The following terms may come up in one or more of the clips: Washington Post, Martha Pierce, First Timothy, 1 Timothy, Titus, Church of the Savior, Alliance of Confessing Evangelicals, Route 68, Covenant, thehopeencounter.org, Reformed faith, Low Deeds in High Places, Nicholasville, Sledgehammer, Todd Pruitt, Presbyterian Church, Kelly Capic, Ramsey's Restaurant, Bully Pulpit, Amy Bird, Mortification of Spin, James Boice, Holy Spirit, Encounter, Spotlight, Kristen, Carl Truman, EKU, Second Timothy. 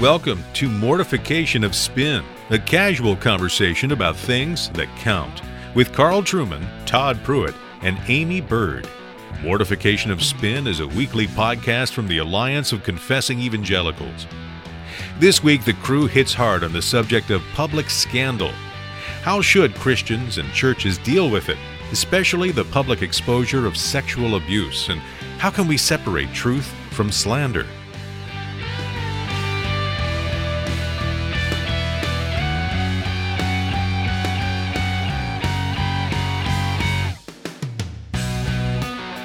Welcome to Mortification of Spin, a casual conversation about things that count, with Carl Truman, Todd Pruitt, and Amy Bird. Mortification of Spin is a weekly podcast from the Alliance of Confessing Evangelicals. This week, the crew hits hard on the subject of public scandal. How should Christians and churches deal with it, especially the public exposure of sexual abuse, and how can we separate truth from slander?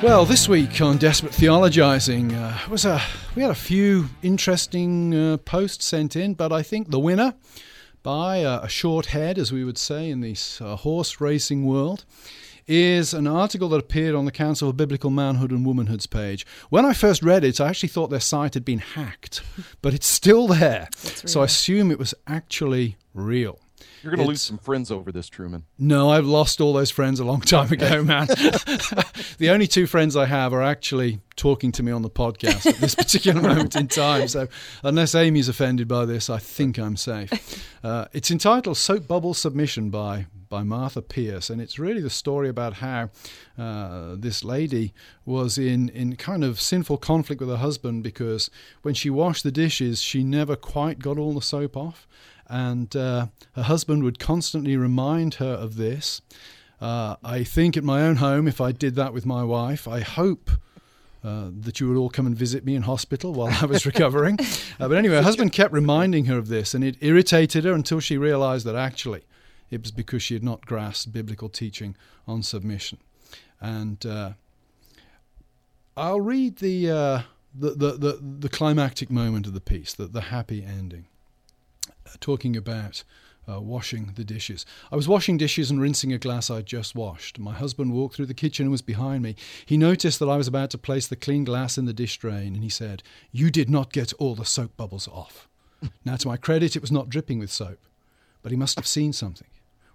Well, this week on Desperate Theologizing, we had a few interesting posts sent in, but I think the winner, by a short head, as we would say in the horse racing world, is an article that appeared on the Council of Biblical Manhood and Womanhood's page. When I first read it, I actually thought their site had been hacked, but it's still there, so I assume it was actually real. You're going to lose some friends over this, Truman. No, I've lost all those friends a long time ago, man. The only two friends I have are actually talking to me on the podcast at this particular moment in time. So unless Amy's offended by this, I think I'm safe. It's entitled Soap Bubble Submission by Martha Pierce. And it's really the story about how this lady was in kind of sinful conflict with her husband because when she washed the dishes, she never quite got all the soap off. And her husband would constantly remind her of this. I think at my own home, if I did that with my wife, I hope that you would all come and visit me in hospital while I was recovering. But anyway, her husband kept reminding her of this, and it irritated her until she realized that actually it was because she had not grasped biblical teaching on submission. And I'll read the climactic moment of the piece, the happy ending. Talking about washing the dishes. I was washing dishes and rinsing a glass I'd just washed. My husband walked through the kitchen and was behind me. He noticed that I was about to place the clean glass in the dish drain, and he said, "You did not get all the soap bubbles off." Now, to my credit, it was not dripping with soap, but he must have seen something.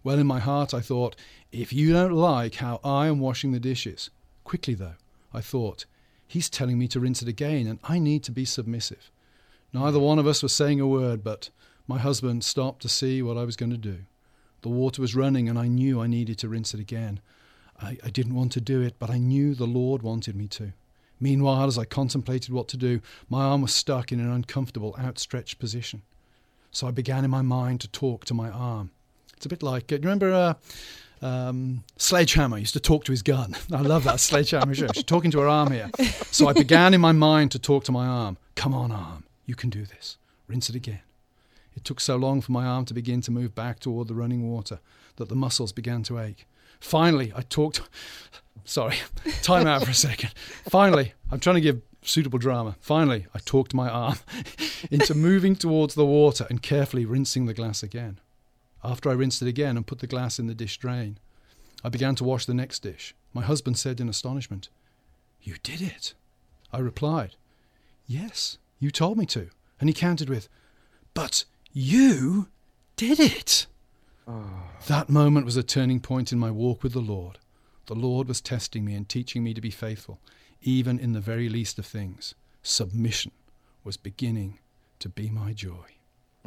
Well, in my heart, I thought, if you don't like how I am washing the dishes. Quickly, though, I thought, he's telling me to rinse it again, and I need to be submissive. Neither one of us was saying a word, but my husband stopped to see what I was going to do. The water was running, and I knew I needed to rinse it again. I didn't want to do it, but I knew the Lord wanted me to. Meanwhile, as I contemplated what to do, my arm was stuck in an uncomfortable, outstretched position. So I began in my mind to talk to my arm. It's a bit like, do you remember Sledgehammer used to talk to his gun? I love that, Sledgehammer. She's talking to her arm here. So I began in my mind to talk to my arm. Come on, arm, you can do this. Rinse it again. It took so long for my arm to begin to move back toward the running water that the muscles began to ache. Finally, I talked... Sorry, time out for a second. Finally, I'm trying to give suitable drama. Finally, I talked my arm into moving towards the water and carefully rinsing the glass again. After I rinsed it again and put the glass in the dish drain, I began to wash the next dish. My husband said in astonishment, "You did it." I replied, "Yes, you told me to." And he countered with, "But... you did it." Oh. That moment was a turning point in my walk with the Lord. The Lord was testing me and teaching me to be faithful, even in the very least of things. Submission was beginning to be my joy.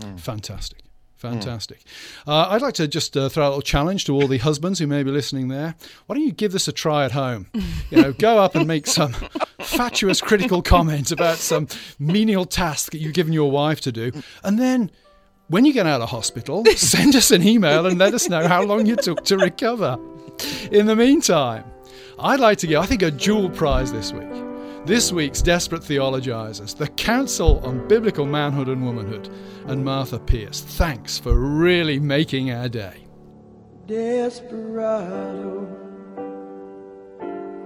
Mm. Fantastic. Fantastic. I'd like to just throw a little challenge to all the husbands who may be listening there. Why don't you give this a try at home? You know, go up and make some fatuous critical comment about some menial task that you've given your wife to do. And then... when you get out of hospital, send us an email and let us know how long you took to recover. In the meantime, I'd like to give, I think, a dual prize this week. This week's Desperate Theologizers, the Council on Biblical Manhood and Womanhood, and Martha Pierce. Thanks for really making our day. Desperado,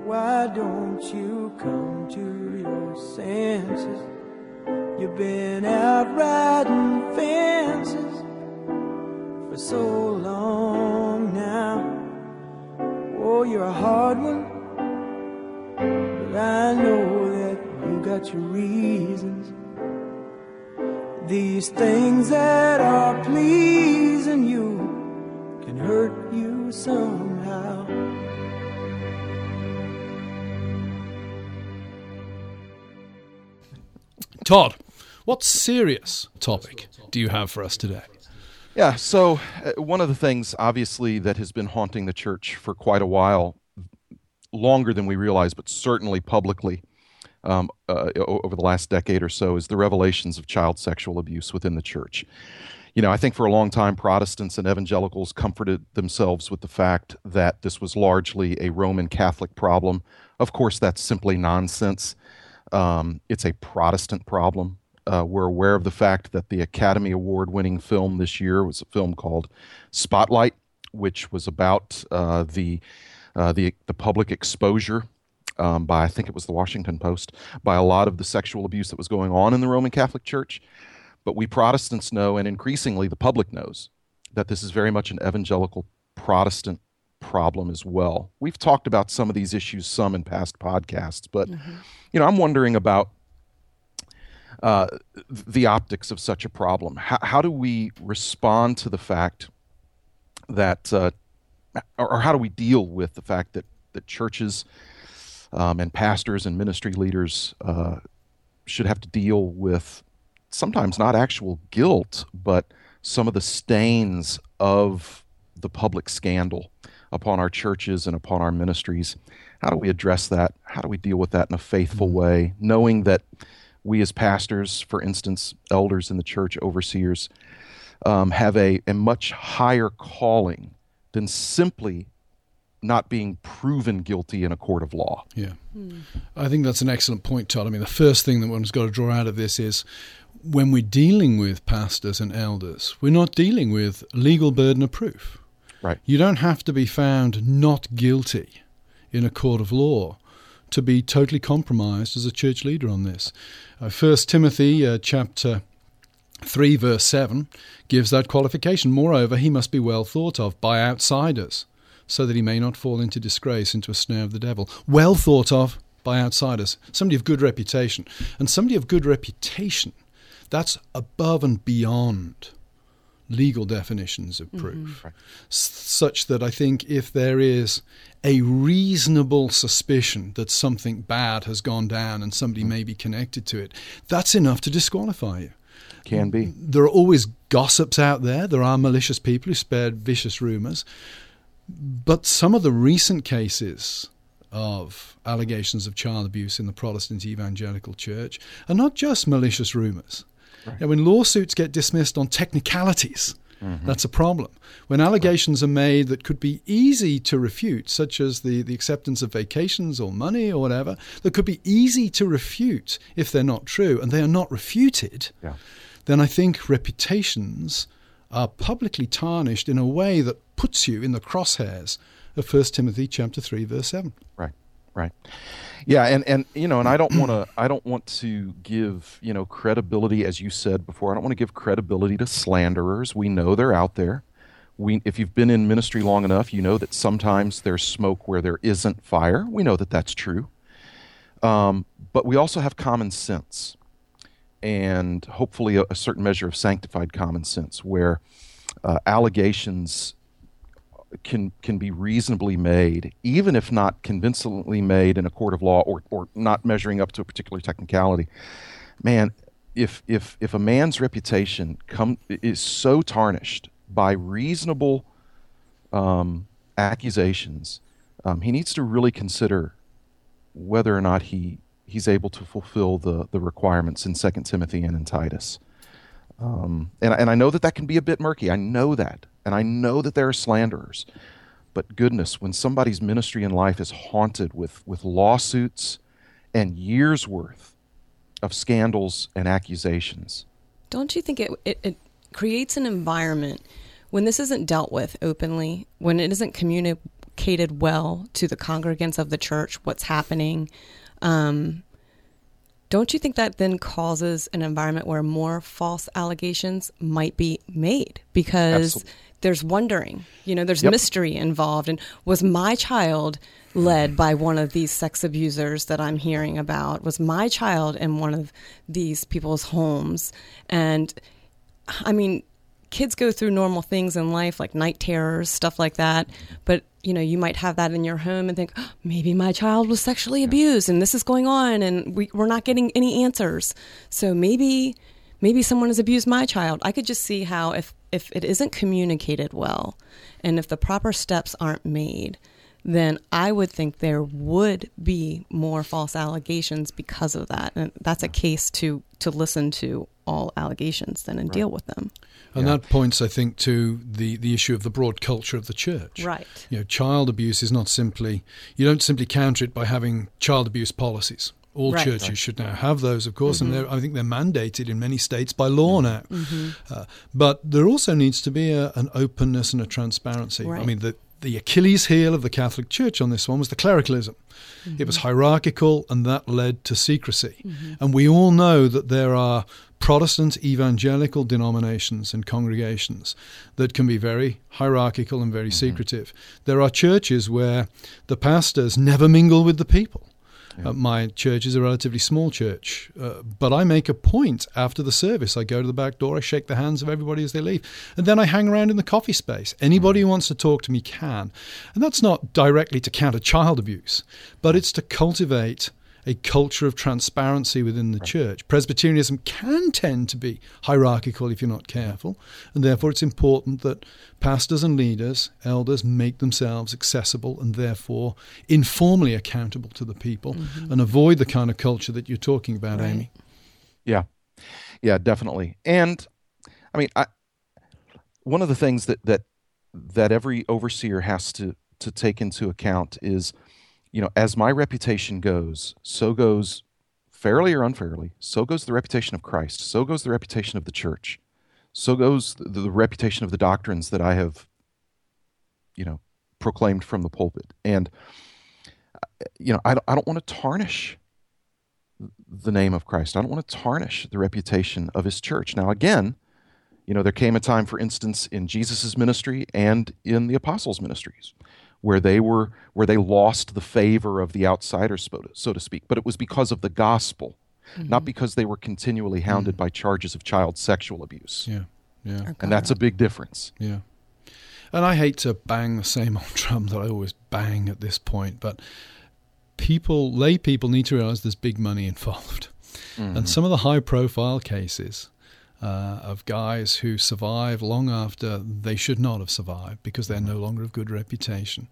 why don't you come to your senses? You've been out riding fences for so long now. Oh, you're a hard one, but I know that you got your reasons. These things that are pleasing you can hurt you somehow. Todd, What serious topic do you have for us today? Yeah, so one of the things, obviously, that has been haunting the church for quite a while, longer than we realize, but certainly publicly, over the last decade or so, is the revelations of child sexual abuse within the church. You know, I think for a long time, Protestants and evangelicals comforted themselves with the fact that this was largely a Roman Catholic problem. Of course, that's simply nonsense. It's a Protestant problem. We're aware of the fact that the Academy Award-winning film this year was a film called Spotlight, which was about the public exposure by, I think it was the Washington Post, by a lot of the sexual abuse that was going on in the Roman Catholic Church. But we Protestants know, and increasingly the public knows, that this is very much an evangelical Protestant problem as well. We've talked about some of these issues some in past podcasts, but you know, I'm wondering about the optics of such a problem. How do we respond to the fact that, or how do we deal with the fact that the churches and pastors and ministry leaders should have to deal with sometimes not actual guilt, but some of the stains of the public scandal upon our churches and upon our ministries? How do we address that? How do we deal with that in a faithful way, knowing that we as pastors, for instance, elders in the church, overseers, have a much higher calling than simply not being proven guilty in a court of law? Yeah. I think that's an excellent point, Todd. I mean, the first thing that one's got to draw out of this is, when we're dealing with pastors and elders, we're not dealing with legal burden of proof. Right. You don't have to be found not guilty in a court of law to be totally compromised as a church leader on this. First Timothy chapter 3, verse 7 gives that qualification. Moreover, he must be well thought of by outsiders, so that he may not fall into disgrace, into a snare of the devil. Well thought of by outsiders, somebody of good reputation. And somebody of good reputation, that's above and beyond legal definitions of proof, such that I think if there is a reasonable suspicion that something bad has gone down and somebody may be connected to it, that's enough to disqualify you. Can be. There are always gossips out there. There are malicious people who spread vicious rumors. But some of the recent cases of allegations of child abuse in the Protestant evangelical church are not just malicious rumors. Right. Now, when lawsuits get dismissed on technicalities, that's a problem. When allegations are made that could be easy to refute, such as the acceptance of vacations or money or whatever, that could be easy to refute if they're not true, and they are not refuted, then I think reputations are publicly tarnished in a way that puts you in the crosshairs of 1 Timothy chapter 3, verse 7. Right. Right. Yeah, and you know, and I don't want to give, you know, credibility, as you said before, I don't want to give credibility to slanderers. We know they're out there. If you've been in ministry long enough, you know that sometimes there's smoke where there isn't fire. We know that that's true. But we also have common sense, and hopefully a certain measure of sanctified common sense, where allegations can be reasonably made, even if not convincingly made in a court of law, or not measuring up to a particular technicality. Man, if a man's reputation is so tarnished by reasonable accusations, he needs to really consider whether or not he's able to fulfill the requirements in Second Timothy and in Titus. And I know that can be a bit murky. I know that. And I know that there are slanderers. But goodness, when somebody's ministry and life is haunted with lawsuits and years' worth of scandals and accusations. Don't you think it creates an environment when this isn't dealt with openly, when it isn't communicated well to the congregants of the church, what's happening? Don't you think that then causes an environment where more false allegations might be made? Because there's wondering, you know, there's mystery involved. And was my child led by one of these sex abusers that I'm hearing about? Was my child in one of these people's homes? And I mean, kids go through normal things in life, like night terrors, stuff like that. But, you know, you might have that in your home and think, oh, maybe my child was sexually abused and this is going on and we're not getting any answers. So maybe maybe someone has abused my child. I could just see how if it isn't communicated well and if the proper steps aren't made, then I would think there would be more false allegations because of that. And that's a case to listen to all allegations then and deal with them. And that points, I think, to the issue of the broad culture of the church. Right. You know, child abuse is not simply, you don't simply counter it by having child abuse policies. All churches should now have those, of course, and I think they're mandated in many states by law now. But there also needs to be an openness and a transparency. Right. I mean, the Achilles heel of the Catholic Church on this one was the clericalism. It was hierarchical, and that led to secrecy. And we all know that there are Protestant evangelical denominations and congregations that can be very hierarchical and very secretive. There are churches where the pastors never mingle with the people. My church is a relatively small church, but I make a point after the service. I go to the back door, I shake the hands of everybody as they leave, and then I hang around in the coffee space. Anybody who wants to talk to me can. And that's not directly to counter child abuse, but it's to cultivate a culture of transparency within the church. Presbyterianism can tend to be hierarchical if you're not careful, and therefore it's important that pastors and leaders, elders, make themselves accessible and therefore informally accountable to the people and avoid the kind of culture that you're talking about, Amy. Yeah, definitely. And, I mean, one of the things that every overseer has to take into account is, you know, as my reputation goes, so goes, fairly or unfairly, so goes the reputation of Christ, so goes the reputation of the church, so goes the reputation of the doctrines that I have, you know, proclaimed from the pulpit. And, you know, I don't want to tarnish the name of Christ. I don't want to tarnish the reputation of his church. Now, again, you know, there came a time, for instance, in Jesus's ministry and in the apostles' ministries, where they lost the favor of the outsiders, so to speak. But it was because of the gospel, not because they were continually hounded by charges of child sexual abuse. And that's a big difference. Yeah. And I hate to bang the same old drum that I always bang at this point, but lay people need to realize there's big money involved. And some of the high-profile cases of guys who survive long after they should not have survived because they're no longer of good reputation.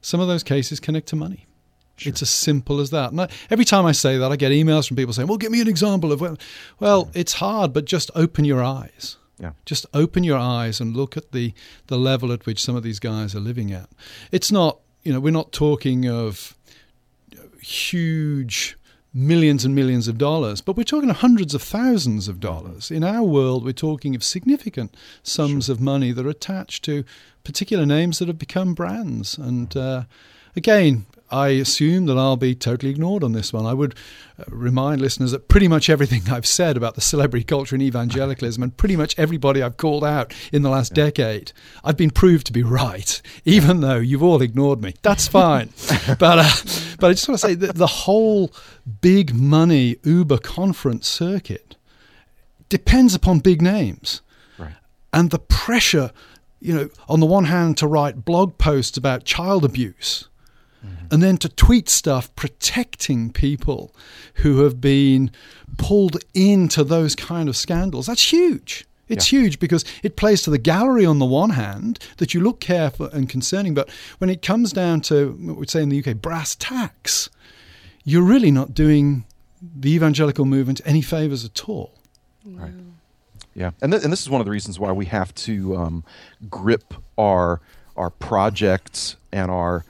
Some of those cases connect to money. Sure. It's as simple as that. And every time I say that, I get emails from people saying, well, give me an example of it's hard, but just open your eyes. Yeah. Just open your eyes and look at the level at which some of these guys are living at. It's not, you know, we're not talking of huge millions and millions of dollars, but we're talking hundreds of thousands of dollars. In our world, we're talking of significant sums of money that are attached to particular names that have become brands. And again, I assume that I'll be totally ignored on this one. I would remind listeners that pretty much everything I've said about the celebrity culture and evangelicalism and pretty much everybody I've called out in the last decade, I've been proved to be right, even though you've all ignored me. That's fine. But I just want to say that the whole big money Uber conference circuit depends upon big names. Right. And the pressure, you know, on the one hand to write blog posts about child abuse, and then to tweet stuff protecting people who have been pulled into those kind of scandals. That's huge. It's huge because it plays to the gallery on the one hand that you look careful and concerning, but when it comes down to what we'd say in the UK, brass tacks, you're really not doing the evangelical movement any favors at all. No. Right. Yeah. And this is one of the reasons why we have to grip our projects and our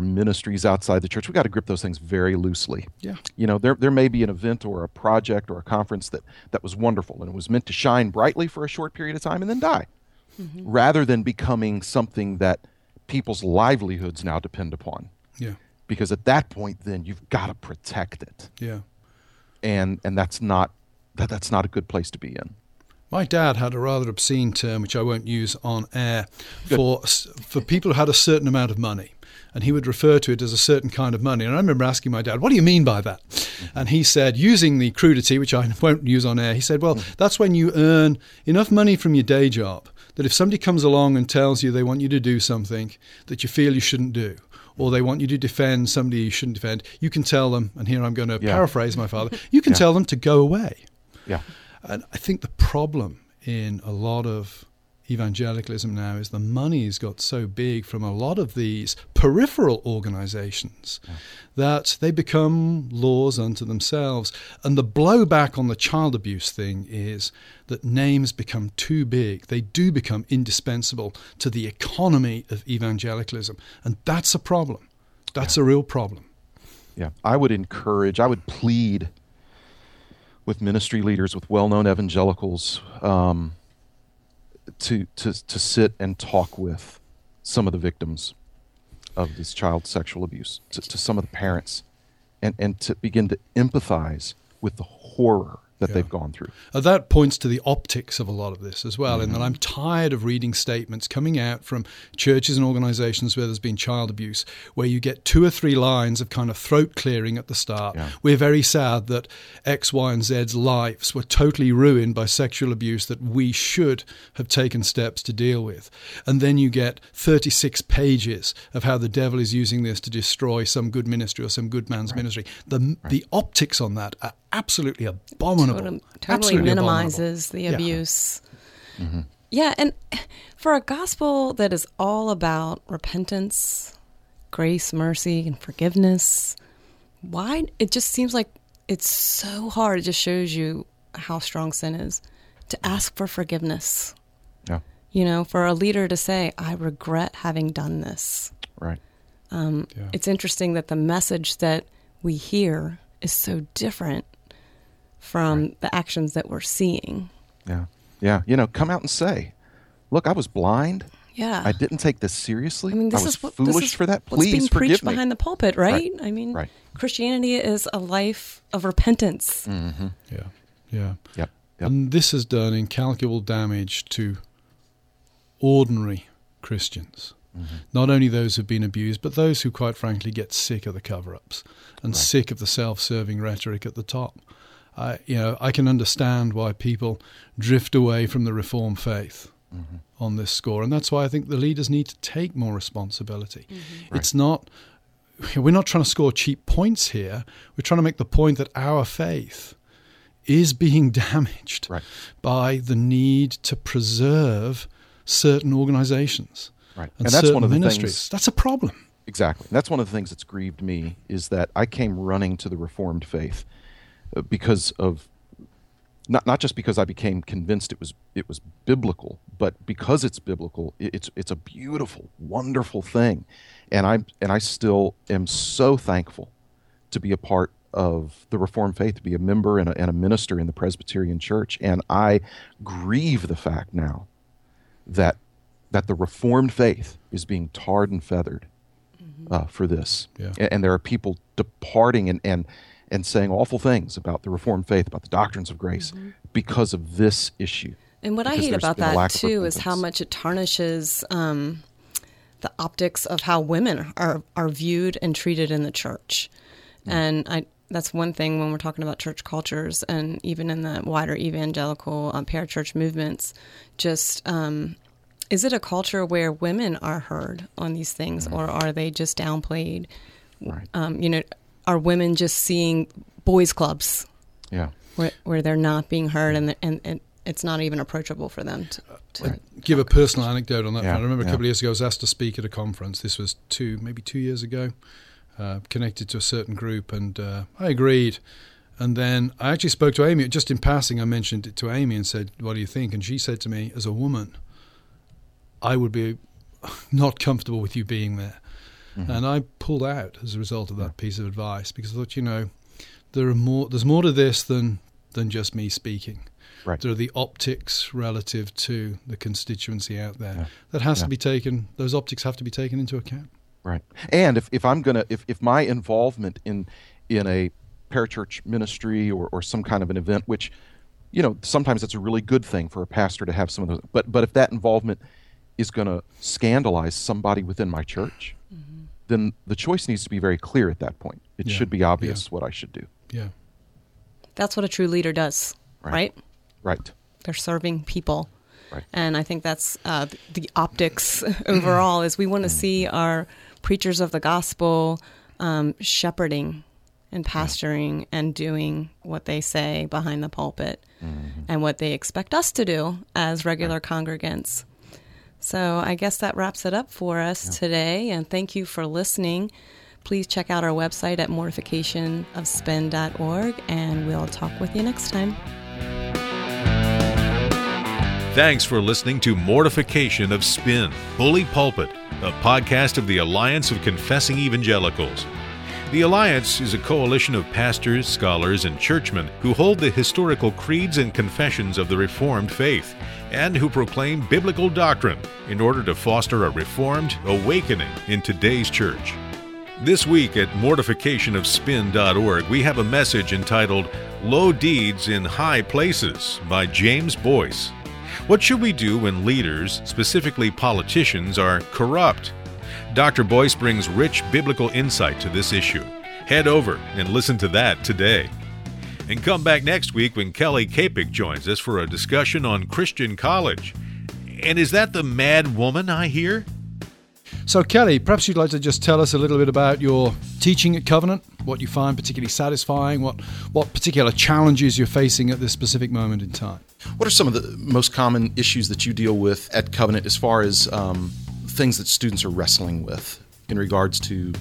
ministries outside the church. We got to grip those things very loosely. Yeah. You know, there may be an event or a project or a conference that was wonderful and it was meant to shine brightly for a short period of time and then die, rather than becoming something that people's livelihoods now depend upon. Yeah. Because at that point, then you've got to protect it. Yeah. And that's not a good place to be in. My dad had a rather obscene term, which I won't use on air, for people who had a certain amount of money. And he would refer to it as a certain kind of money. And I remember asking my dad, what do you mean by that? And he said, using the crudity, which I won't use on air, he said, well, that's when you earn enough money from your day job that if somebody comes along and tells you they want you to do something that you feel you shouldn't do, or they want you to defend somebody you shouldn't defend, you can tell them, and here I'm going to paraphrase my father, you can tell them to go away. Yeah. And I think the problem in a lot of evangelicalism now is the money's got so big from a lot of these peripheral organizations that they become laws unto themselves. And the blowback on the child abuse thing is that names become too big. They do become indispensable to the economy of evangelicalism. And that's a problem. That's a real problem. Yeah, I would plead with ministry leaders, with well-known evangelicals, to sit and talk with some of the victims of this child sexual abuse, to some of the parents, and to begin to empathize with the horror that they've gone through. That points to the optics of a lot of this as well, in that I'm tired of reading statements coming out from churches and organizations where there's been child abuse, where you get 2 or 3 lines of kind of throat clearing at the start. Yeah. We're very sad that X, Y, and Z's lives were totally ruined by sexual abuse that we should have taken steps to deal with. And then you get 36 pages of how the devil is using this to destroy some good ministry or some good man's ministry. The optics on that are absolutely abominable. Totally minimizes the abuse. Yeah. Mm-hmm. Yeah, and for a gospel that is all about repentance, grace, mercy, and forgiveness, why? It just seems like it's so hard. It just shows you how strong sin is to ask for forgiveness. Yeah. You know, for a leader to say, I regret having done this. Right. It's interesting that the message that we hear is so different from the actions that we're seeing. Yeah. Yeah. You know, come out and say, look, I was blind. Yeah. I didn't take this seriously. I mean, I was foolish for that. Please forgive me. What's being preached behind the pulpit, right? I mean, Christianity is a life of repentance. Mm-hmm. Yeah. Yeah. Yep. Yep. And this has done incalculable damage to ordinary Christians. Mm-hmm. Not only those who've been abused, but those who, quite frankly, get sick of the cover-ups and sick of the self-serving rhetoric at the top. I can understand why people drift away from the Reformed faith on this score, and that's why I think the leaders need to take more responsibility. Mm-hmm. Right. We're not trying to score cheap points here. We're trying to make the point that our faith is being damaged by the need to preserve certain organizations. Right. And that's one of the things. That's a problem. Exactly. And that's one of the things that's grieved me is that I came running to the Reformed faith because of not just because I became convinced it was biblical, but because it's biblical, it's a beautiful, wonderful thing. And I still am so thankful to be a part of the Reformed faith, to be a member and a minister in the Presbyterian Church, and I grieve the fact now that the Reformed faith is being tarred and feathered for this. Yeah. And there are people departing and saying awful things about the Reformed faith, about the doctrines of grace, because of this issue. And what I hate about that, too, is how much it tarnishes the optics of how women are viewed and treated in the church. Mm. And that's one thing when we're talking about church cultures and even in the wider evangelical parachurch movements, just... is it a culture where women are heard on these things, or are they just downplayed? Right. Are women just seeing boys' clubs? Yeah, where they're not being heard, and it's not even approachable for them to give a personal anecdote on that. Yeah. I remember a couple of years ago, I was asked to speak at a conference. This was maybe 2 years ago, connected to a certain group, and I agreed. And then I actually spoke to Amy just in passing. I mentioned it to Amy and said, "What do you think?" And she said to me, "As a woman, I would be not comfortable with you being there." Mm-hmm. And I pulled out as a result of that piece of advice because I thought, there's more to this than just me speaking. Right. There are the optics relative to the constituency out there that has to be taken. Those optics have to be taken into account. Right. And if my involvement in a parachurch ministry or some kind of an event, which, sometimes that's a really good thing for a pastor to have some of those, but if that involvement is going to scandalize somebody within my church, then the choice needs to be very clear at that point. It should be obvious what I should do. Yeah, that's what a true leader does, right? Right. They're serving people. Right. And I think that's the optics overall is we want to see our preachers of the gospel shepherding and pastoring and doing what they say behind the pulpit. Mm-hmm. and what they expect us to do as regular congregants. So I guess that wraps it up for us today, and thank you for listening. Please check out our website at mortificationofspin.org, and we'll talk with you next time. Thanks for listening to Mortification of Spin, Bully Pulpit, a podcast of the Alliance of Confessing Evangelicals. The Alliance is a coalition of pastors, scholars, and churchmen who hold the historical creeds and confessions of the Reformed faith and who proclaim biblical doctrine in order to foster a Reformed awakening in today's church. This week at mortificationofspin.org, we have a message entitled Low Deeds in High Places by James Boice. What should we do when leaders, specifically politicians, are corrupt? Dr. Boice brings rich biblical insight to this issue. Head over and listen to that today. And come back next week when Kelly Capic joins us for a discussion on Christian college. And is that the mad woman I hear? So Kelly, perhaps you'd like to just tell us a little bit about your teaching at Covenant, what you find particularly satisfying, what particular challenges you're facing at this specific moment in time. What are some of the most common issues that you deal with at Covenant as far as things that students are wrestling with in regards to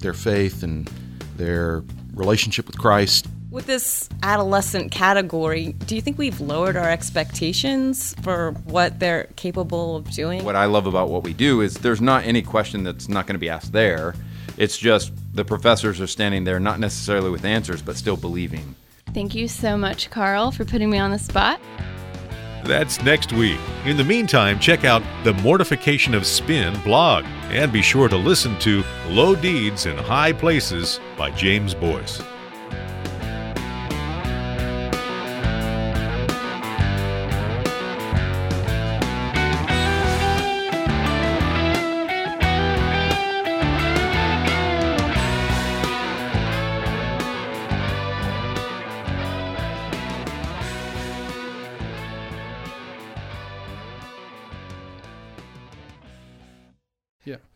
their faith and their relationship with Christ? With this adolescent category, do you think we've lowered our expectations for what they're capable of doing? What I love about what we do is there's not any question that's not going to be asked there. It's just the professors are standing there, not necessarily with answers, but still believing. Thank you so much, Carl, for putting me on the spot. That's next week. In the meantime, check out the Mortification of Spin blog and be sure to listen to Low Deeds in High Places by James Boice.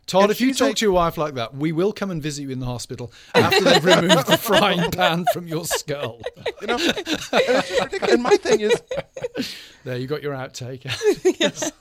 Todd, if you talk to your wife like that, we will come and visit you in the hospital after they've removed the frying pan from your skull. You know, and my thing is... There, you got your outtake. Yes.